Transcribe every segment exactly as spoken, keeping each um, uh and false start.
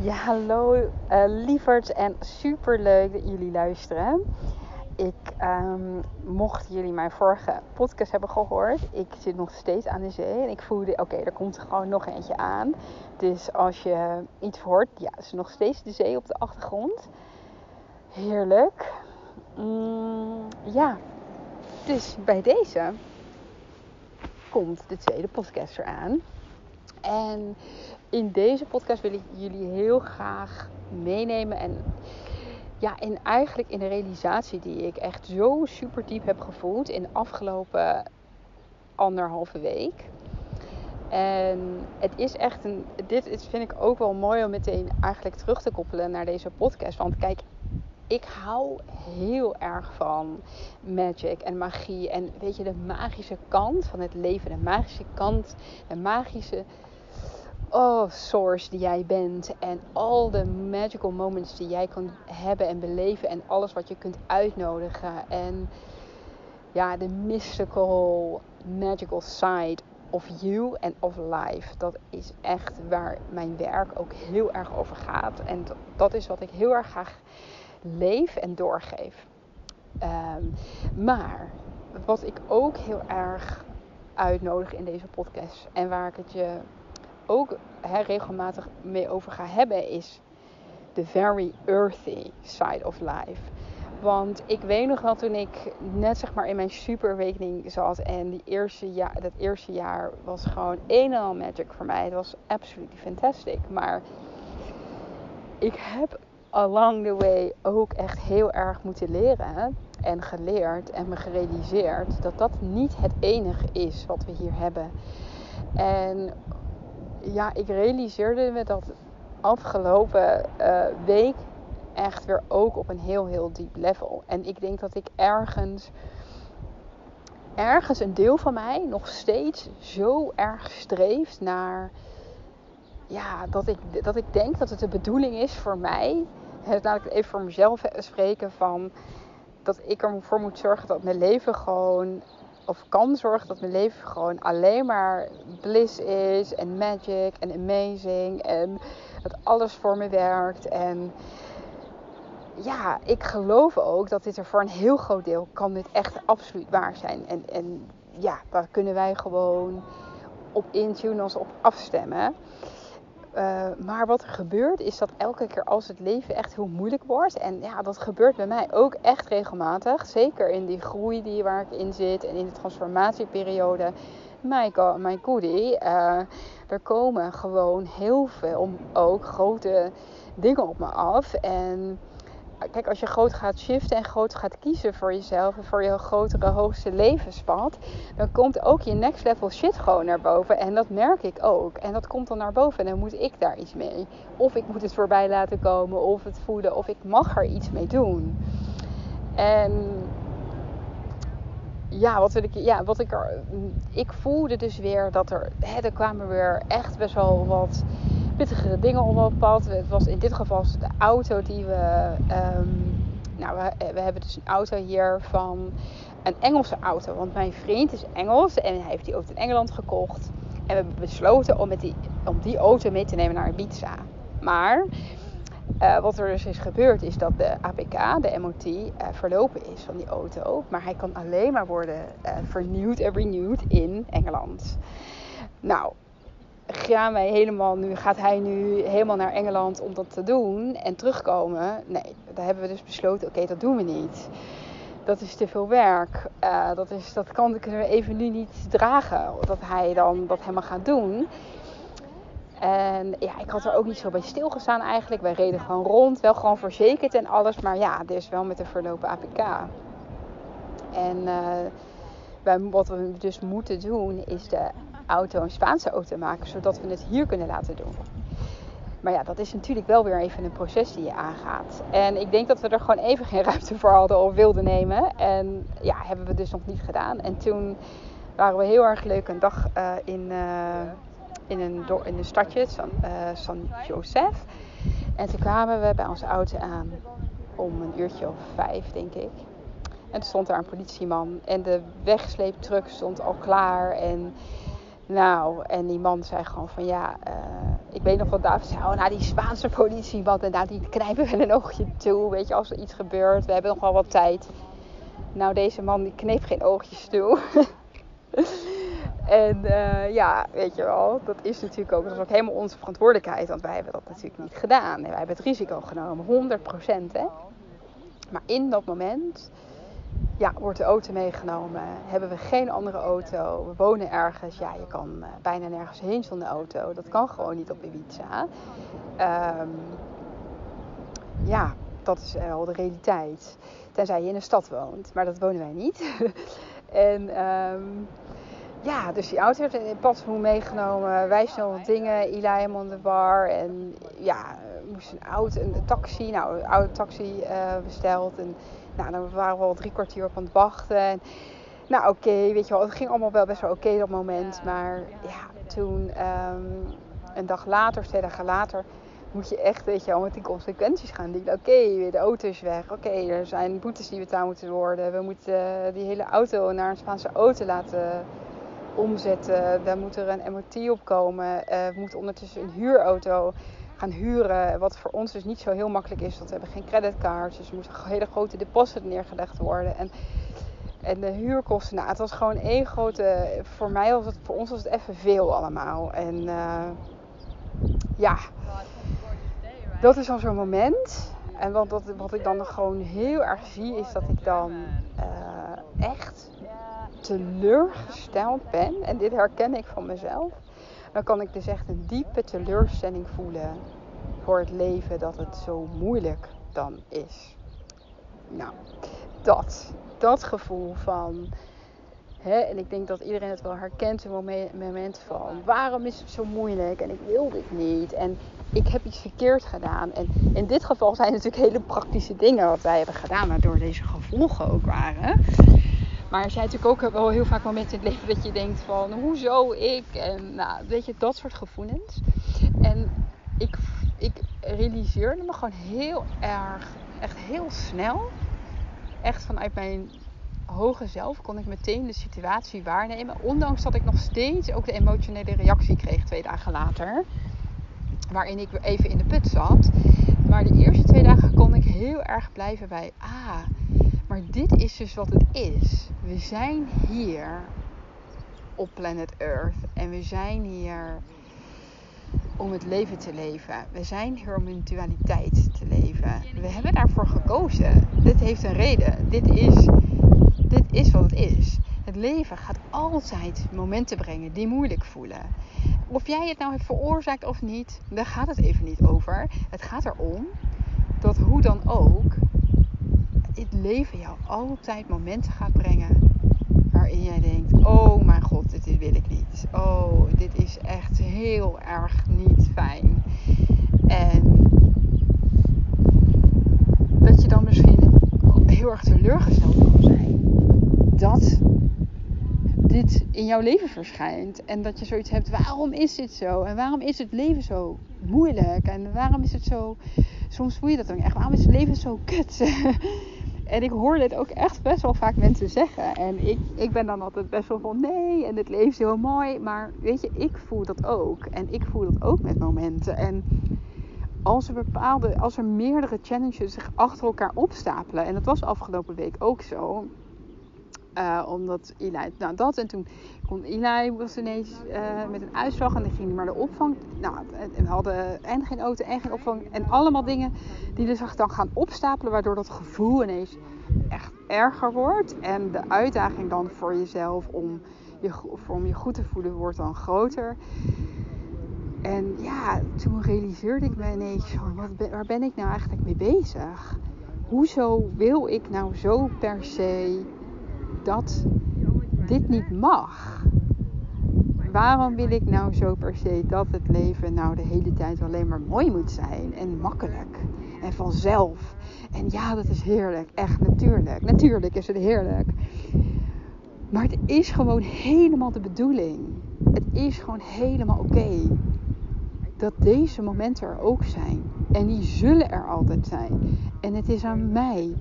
Ja, hallo uh, lieverd en super leuk dat jullie luisteren. Ik, um, mochten jullie mijn vorige podcast hebben gehoord, ik zit nog steeds aan de zee en ik voelde, oké, okay, er komt er gewoon nog eentje aan. Dus als je iets hoort, ja, is nog steeds de zee op de achtergrond. Heerlijk. Mm, ja, dus bij deze komt de tweede podcast eraan. En in deze podcast wil ik jullie heel graag meenemen en ja, en eigenlijk in de realisatie die ik echt zo super diep heb gevoeld in de afgelopen anderhalve week. En het is echt een, dit is, vind ik ook wel mooi om meteen eigenlijk terug te koppelen naar deze podcast. Want kijk, ik hou heel erg van magic en magie. En weet je, de magische kant van het leven, de magische kant, de magische... Oh, source die jij bent en al de magical moments die jij kan hebben en beleven en alles wat je kunt uitnodigen en ja, de mystical, magical side of you en of life. Dat is echt waar mijn werk ook heel erg over gaat en dat is wat ik heel erg graag leef en doorgeef. Um, maar wat ik ook heel erg uitnodig in deze podcast en waar ik het je ook hè, regelmatig mee over ga hebben is de very earthy side of life. Want ik weet nog wel toen ik net zeg maar in mijn super awakening zat en die eerste jaar, dat eerste jaar was gewoon een en al magic voor mij. Het was absolutely fantastic. Maar ik heb along the way ook echt heel erg moeten leren en geleerd en me gerealiseerd dat dat niet het enige is wat we hier hebben. En ja, ik realiseerde me dat afgelopen uh, week echt weer ook op een heel, heel diep level. En ik denk dat ik ergens, ergens een deel van mij nog steeds zo erg streeft naar... Ja, dat ik, dat ik denk dat het de bedoeling is voor mij. Laat ik het even voor mezelf spreken van... Dat ik ervoor moet zorgen dat mijn leven gewoon... Of kan zorgen dat mijn leven gewoon alleen maar bliss is. En magic en amazing. En dat alles voor me werkt. En ja, ik geloof ook dat dit er voor een heel groot deel kan dit echt absoluut waar zijn. En, en ja, daar kunnen wij gewoon op intunen, ons op afstemmen. Uh, maar wat er gebeurt is dat elke keer als het leven echt heel moeilijk wordt. En ja, dat gebeurt bij mij ook echt regelmatig. Zeker in die groei die waar ik in zit en in de transformatieperiode. My god, my goodie. Uh, er komen gewoon heel veel ook grote dingen op me af. En kijk, als je groot gaat shiften en groot gaat kiezen voor jezelf en voor je grotere, hoogste levenspad, dan komt ook je next level shit gewoon naar boven. En dat merk ik ook. En dat komt dan naar boven en dan moet ik daar iets mee. Of ik moet het voorbij laten komen, of het voelen, of ik mag er iets mee doen. En ja, wat, wil ik, ja, wat ik er... Ik voelde dus weer dat er... Hè, er kwamen weer echt best wel wat... pittigere dingen op het pad. Het was in dit geval de auto die we... Um, nou, we, we hebben dus een auto hier van... Een Engelse auto. Want mijn vriend is Engels. En hij heeft die auto in Engeland gekocht. En we hebben besloten om, met die, om die auto mee te nemen naar Ibiza. Maar... Uh, wat er dus is gebeurd is dat de A P K, de M O T, uh, verlopen is van die auto. Maar hij kan alleen maar worden uh, vernieuwd en renewed in Engeland. Nou... Gaan wij helemaal nu, gaat hij nu helemaal naar Engeland om dat te doen en terugkomen? Nee, daar hebben we dus besloten, oké, okay, dat doen we niet. Dat is te veel werk. Uh, dat, is, dat kan ik even nu niet dragen, dat hij dan dat helemaal gaat doen. En ja, ik had er ook niet zo bij stilgestaan eigenlijk. Wij reden gewoon rond, wel gewoon verzekerd en alles. Maar ja, dus wel met een verlopen A P K. En uh, wij, wat we dus moeten doen is de... auto een Spaanse auto maken, zodat we het hier kunnen laten doen. Maar ja, dat is natuurlijk wel weer even een proces die je aangaat. En ik denk dat we er gewoon even geen ruimte voor hadden of wilden nemen. En ja, hebben we dus nog niet gedaan. En toen waren we heel erg leuk een dag uh, in, uh, in, een do- in een stadje, San, uh, San Josef. En toen kwamen we bij onze auto aan om een uurtje of vijf, denk ik. En toen stond daar een politieman. En de wegsleeptruck stond al klaar en... Nou, en die man zei gewoon van ja, uh, ik weet nog wat David zei. Oh, nou, die Spaanse politie, wat en daar, die knijpen wel een oogje toe. Weet je, als er iets gebeurt, we hebben nog wel wat tijd. Nou, deze man die kneep geen oogjes toe. En uh, ja, weet je wel, dat is natuurlijk ook, dat is ook helemaal onze verantwoordelijkheid. Want wij hebben dat natuurlijk niet gedaan. En wij hebben het risico genomen, honderd procent hè. Maar in dat moment, ja, wordt de auto meegenomen. Hebben we geen andere auto. We wonen ergens. Ja, je kan uh, bijna nergens heen zonder auto. Dat kan gewoon niet op Ibiza. Um, ja, dat is wel de realiteit. Tenzij je in een stad woont. Maar dat wonen wij niet. En um, ja, dus die auto werd in het padvoer meegenomen. Wij snel wat dingen. Ila helemaal aan de bar. En ja, we moesten een auto, een taxi. Nou, een oude taxi uh, besteld. En nou, dan waren we al drie kwartier op aan het wachten. En, nou, oké, okay, weet je wel. Het ging allemaal wel best wel oké okay, dat moment. Maar ja, toen um, een dag later, twee dagen later, moet je echt, weet je wel, met die consequenties gaan denken. Oké, okay, de auto is weg. Oké, okay, er zijn boetes die betaald moeten worden. We moeten uh, die hele auto naar een Spaanse auto laten omzetten. Daar moet er een M O T op komen. Uh, we moeten ondertussen een huurauto gaan huren, wat voor ons dus niet zo heel makkelijk is, want we hebben geen creditcard, dus er moet een hele grote deposit neergelegd worden. En, en de huurkosten, nou, het was gewoon één grote, voor mij was het, voor ons was het even veel allemaal. En uh, ja, dat is dan zo'n moment. En wat, wat, wat ik dan gewoon heel erg zie, is dat ik dan uh, echt teleurgesteld ben. En dit herken ik van mezelf. Dan kan ik dus echt een diepe teleurstelling voelen voor het leven, dat het zo moeilijk dan is. Nou, dat, dat gevoel van, hè, en ik denk dat iedereen het wel herkent, een moment van, waarom is het zo moeilijk en ik wil dit niet en ik heb iets verkeerd gedaan. En in dit geval zijn het natuurlijk hele praktische dingen wat wij hebben gedaan, waardoor deze gevolgen ook waren. Maar er zijn natuurlijk ook wel heel vaak momenten in het leven dat je denkt van, hoezo ik? En nou, weet je, dat soort gevoelens. En ik, ik realiseerde me gewoon heel erg, echt heel snel, echt vanuit mijn hoge zelf kon ik meteen de situatie waarnemen. Ondanks dat ik nog steeds ook de emotionele reactie kreeg twee dagen later. Waarin ik even in de put zat. Maar de eerste twee dagen kon ik heel erg blijven bij, ah, maar dit is dus wat het is. We zijn hier op planet Earth. En we zijn hier om het leven te leven. We zijn hier om in dualiteit te leven. We hebben daarvoor gekozen. Dit heeft een reden. Dit is, dit is wat het is. Het leven gaat altijd momenten brengen die moeilijk voelen. Of jij het nou hebt veroorzaakt of niet, daar gaat het even niet over. Het gaat erom dat hoe dan ook het leven jou altijd momenten gaat brengen waarin jij denkt, oh mijn god, dit, dit wil ik niet. Oh, dit is echt heel erg niet fijn. En dat je dan misschien heel erg teleurgesteld kan zijn dat dit in jouw leven verschijnt. En dat je zoiets hebt, waarom is dit zo? En waarom is het leven zo moeilijk? En waarom is het zo, soms voel je dat dan echt, waarom is het leven zo kut? En ik hoor dit ook echt best wel vaak mensen zeggen. En ik, ik ben dan altijd best wel van nee. En het leven is heel mooi. Maar weet je, ik voel dat ook. En ik voel dat ook met momenten. En als er bepaalde, als er meerdere challenges zich achter elkaar opstapelen. En dat was afgelopen week ook zo. Uh, omdat Eli, nou dat. En toen kon Eli was ineens uh, met een uitslag. En dan ging hij maar de opvang. Nou, we hadden en geen auto en geen opvang. En allemaal dingen die dus dan gaan opstapelen. Waardoor dat gevoel ineens echt erger wordt. En de uitdaging dan voor jezelf om je, om je goed te voelen wordt dan groter. En ja, toen realiseerde ik me ineens. Wat, waar ben ik nou eigenlijk mee bezig? Hoezo wil ik nou zo per se dat dit niet mag? Waarom wil ik nou zo per se dat het leven nou de hele tijd alleen maar mooi moet zijn en makkelijk en vanzelf? En ja, dat is heerlijk, echt natuurlijk. Natuurlijk is het heerlijk. Maar het is gewoon helemaal de bedoeling. Het is gewoon helemaal oké okay dat deze momenten er ook zijn. En die zullen er altijd zijn. En het is aan mij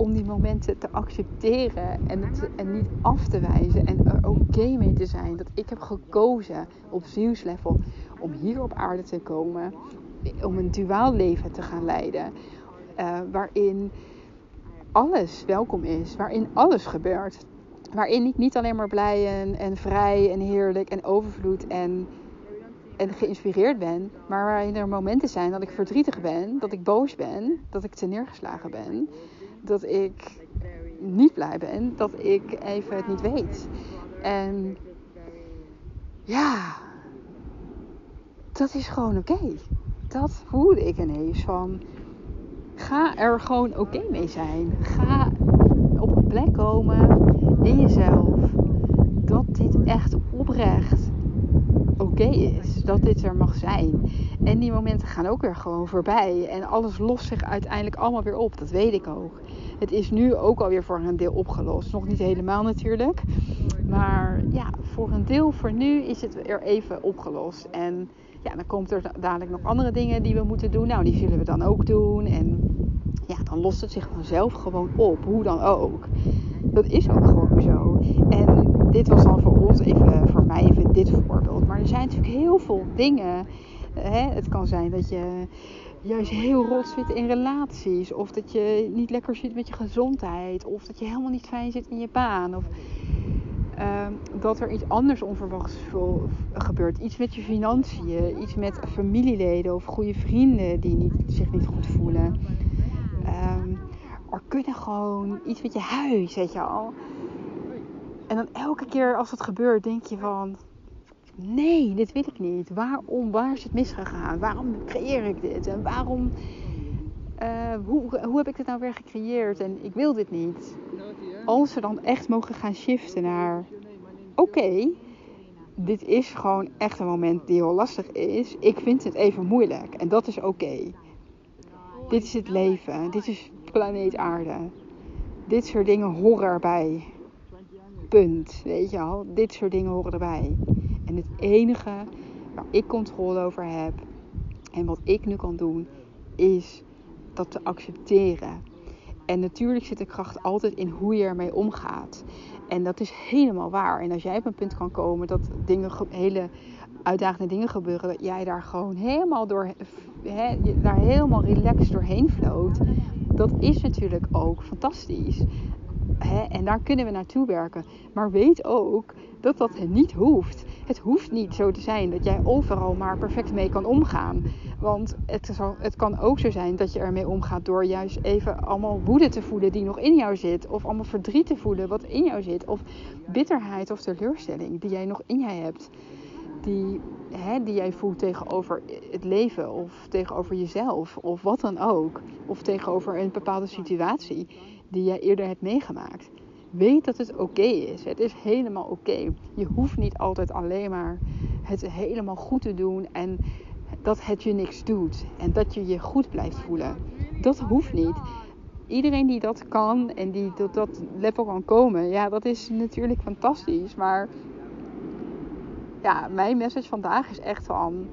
om die momenten te accepteren en, het, en niet af te wijzen en er oké okay mee te zijn. Dat ik heb gekozen op zielslevel om hier op aarde te komen, om een duaal leven te gaan leiden. Uh, waarin alles welkom is, waarin alles gebeurt. Waarin ik niet alleen maar blij en, en vrij en heerlijk en overvloed en, en geïnspireerd ben. Maar waarin er momenten zijn dat ik verdrietig ben, dat ik boos ben, dat ik terneergeslagen ben. Dat ik niet blij ben, dat ik even het niet weet. En ja, dat is gewoon oké. Okay. Dat voelde ik ineens van, ga er gewoon oké okay mee zijn. Ga op een plek komen in jezelf dat dit echt oprecht oké okay is. Dat dit er mag zijn. En die momenten gaan ook weer gewoon voorbij. En alles lost zich uiteindelijk allemaal weer op. Dat weet ik ook. Het is nu ook alweer voor een deel opgelost. Nog niet helemaal natuurlijk. Maar ja, voor een deel voor nu is het er even opgelost. En ja, dan komt er dadelijk nog andere dingen die we moeten doen. Nou, die zullen we dan ook doen. En ja, dan lost het zich vanzelf gewoon op. Hoe dan ook. Dat is ook gewoon zo. En dit was dan voor ons even, voor mij even dit voorbeeld. Maar er zijn natuurlijk heel veel dingen. Hè? Het kan zijn dat je juist heel rot zit in relaties. Of dat je niet lekker zit met je gezondheid. Of dat je helemaal niet fijn zit in je baan. Of uh, dat er iets anders onverwachts gebeurt. Iets met je financiën. Iets met familieleden of goede vrienden die niet, zich niet goed voelen. Um, er kunnen gewoon iets met je huis, weet je al. En dan elke keer als dat gebeurt denk je van, nee, dit wil ik niet. Waarom, waar is het misgegaan? Waarom creëer ik dit? En waarom, uh, hoe, hoe heb ik dit nou weer gecreëerd? En ik wil dit niet. Als we dan echt mogen gaan shiften naar, oké, okay, dit is gewoon echt een moment die heel lastig is. Ik vind het even moeilijk en dat is oké. Okay. Dit is het leven. Dit is planeet aarde. Dit soort dingen horen erbij. Punt. Weet je al. Dit soort dingen horen erbij. En het enige waar ik controle over heb. En wat ik nu kan doen. Is dat te accepteren. En natuurlijk zit de kracht altijd in hoe je ermee omgaat. En dat is helemaal waar. En als jij op een punt kan komen dat dingen, hele uitdagende dingen gebeuren. Dat jij daar gewoon helemaal door, he, daar helemaal relaxed doorheen floot. Dat is natuurlijk ook fantastisch. He, en daar kunnen we naartoe werken. Maar weet ook dat dat niet hoeft. Het hoeft niet zo te zijn dat jij overal maar perfect mee kan omgaan. Want het, zal, het kan ook zo zijn dat je ermee omgaat door juist even allemaal woede te voelen die nog in jou zit. Of allemaal verdriet te voelen wat in jou zit. Of bitterheid of teleurstelling die jij nog in jij hebt. Die, hè, die jij voelt tegenover het leven of tegenover jezelf of wat dan ook. Of tegenover een bepaalde situatie die jij eerder hebt meegemaakt. Weet dat het oké okay is. Het is helemaal oké. Okay. Je hoeft niet altijd alleen maar het helemaal goed te doen en dat het je niks doet. En dat je je goed blijft voelen. Dat hoeft niet. Iedereen die dat kan en die tot dat level kan komen, ja, dat is natuurlijk fantastisch. Maar ja, mijn message vandaag is echt van,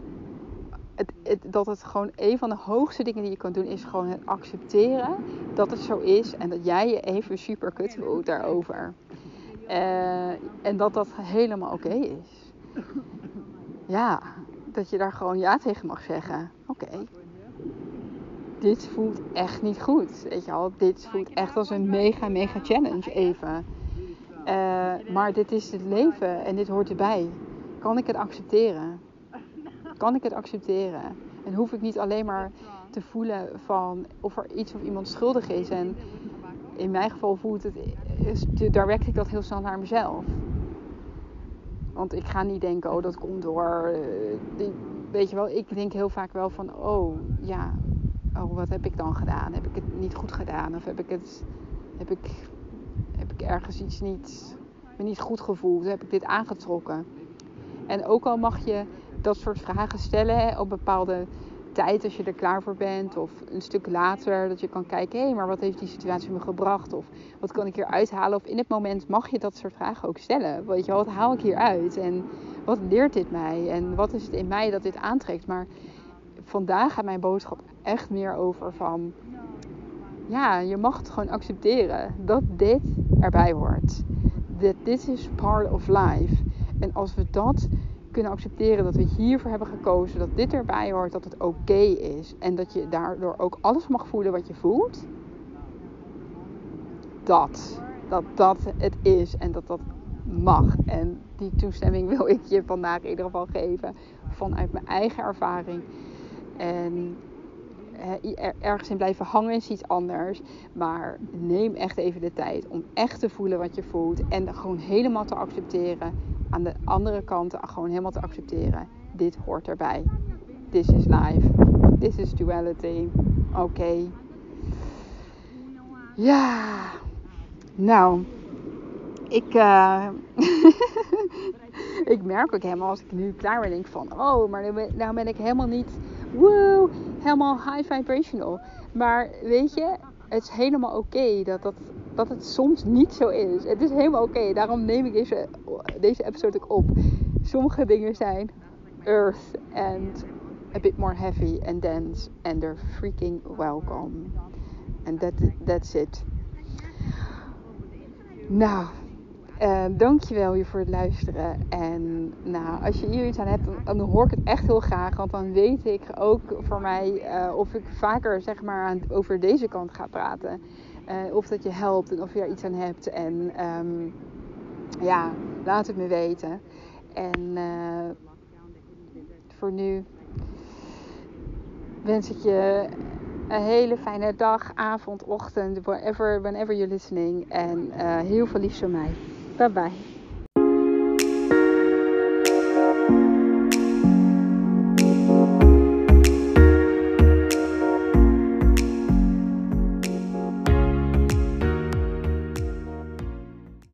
het, het, dat het gewoon een van de hoogste dingen die je kan doen is gewoon het accepteren dat het zo is. En dat jij je even super kut voelt daarover. Uh, en dat dat helemaal oké okay is. Ja, dat je daar gewoon ja tegen mag zeggen. Oké, okay, dit voelt echt niet goed. Weet je al, dit voelt echt als een mega mega challenge even. Uh, maar dit is het leven en dit hoort erbij. Kan ik het accepteren? Kan ik het accepteren? En hoef ik niet alleen maar te voelen van of er iets of iemand schuldig is. En in mijn geval voelt het, is, daar werk ik dat heel snel naar mezelf. Want ik ga niet denken, oh dat komt door, uh, weet je wel, ik denk heel vaak wel van, oh ja, oh, wat heb ik dan gedaan? Heb ik het niet goed gedaan? Of heb ik het, heb ik, heb ik ergens iets niet, me niet goed gevoeld? Heb ik dit aangetrokken? En ook al mag je dat soort vragen stellen op bepaalde tijd als je er klaar voor bent. Of een stuk later dat je kan kijken, hé, hey, maar wat heeft die situatie me gebracht? Of wat kan ik hier uithalen? Of in het moment mag je dat soort vragen ook stellen. Weet je, wat haal ik hier uit? En wat leert dit mij? En wat is het in mij dat dit aantrekt? Maar vandaag gaat mijn boodschap echt meer over van, ja, je mag het gewoon accepteren dat dit erbij hoort. That this is part of life. En als we dat kunnen accepteren, dat we hiervoor hebben gekozen, dat dit erbij hoort, dat het oké okay is. En dat je daardoor ook alles mag voelen wat je voelt. Dat. Dat dat het is en dat dat mag. En die toestemming wil ik je vandaag in ieder geval geven. Vanuit mijn eigen ervaring. En ergens in blijven hangen is iets anders. Maar neem echt even de tijd om echt te voelen wat je voelt. En gewoon helemaal te accepteren. Aan de andere kant gewoon helemaal te accepteren. Dit hoort erbij. This is life. This is duality. Oké. Okay. Ja. Nou. Ik... Uh... Ik merk ook helemaal als ik nu klaar ben, denk ik van, oh, maar nou ben ik helemaal niet, wow, helemaal high vibrational. Maar weet je, het is helemaal oké okay dat, dat, dat het soms niet zo is. Het is helemaal oké, okay. Daarom neem ik deze, deze episode ook op. Sommige dingen zijn earth and a bit more heavy and dense and they're freaking welcome. And that, that's it. Nou... Uh, dankjewel je voor het luisteren. En nou, als je hier iets aan hebt, dan, dan hoor ik het echt heel graag. Want dan weet ik ook voor mij uh, of ik vaker zeg maar aan, over deze kant ga praten. Uh, of dat je helpt en of je daar iets aan hebt. En um, ja, laat het me weten. En uh, voor nu wens ik je een hele fijne dag, avond, ochtend, wherever, whenever you're listening. En uh, heel veel liefs van mij. Bye bye.